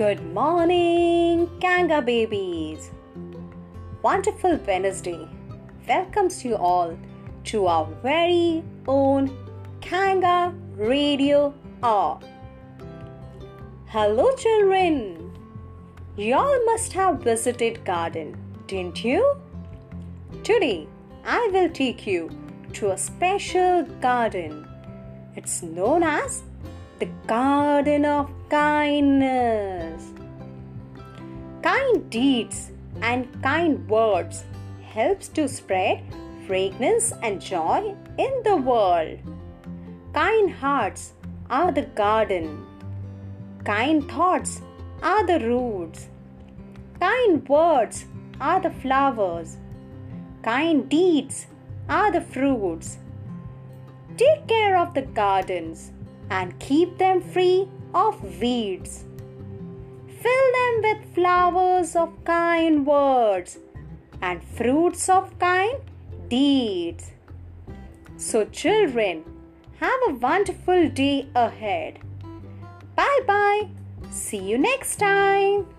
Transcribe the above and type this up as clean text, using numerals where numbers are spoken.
Good morning, Kanga Babies! Wonderful Wednesday welcomes you all to our very own Kanga Radio Hour. Hello children! Y'all must have visited garden, didn't you? Today, I will take you to a special garden. It's known as the Garden of Kindness. Kind deeds and kind words helps to spread fragrance and joy in the world. Kind hearts are the garden. Kind thoughts are the roots. Kind words are the flowers. Kind deeds are the fruits. Take care of the gardens and keep them free of weeds. Fill them with flowers of kind words and fruits of kind deeds. So children, have a wonderful day ahead. Bye-bye. See you next time.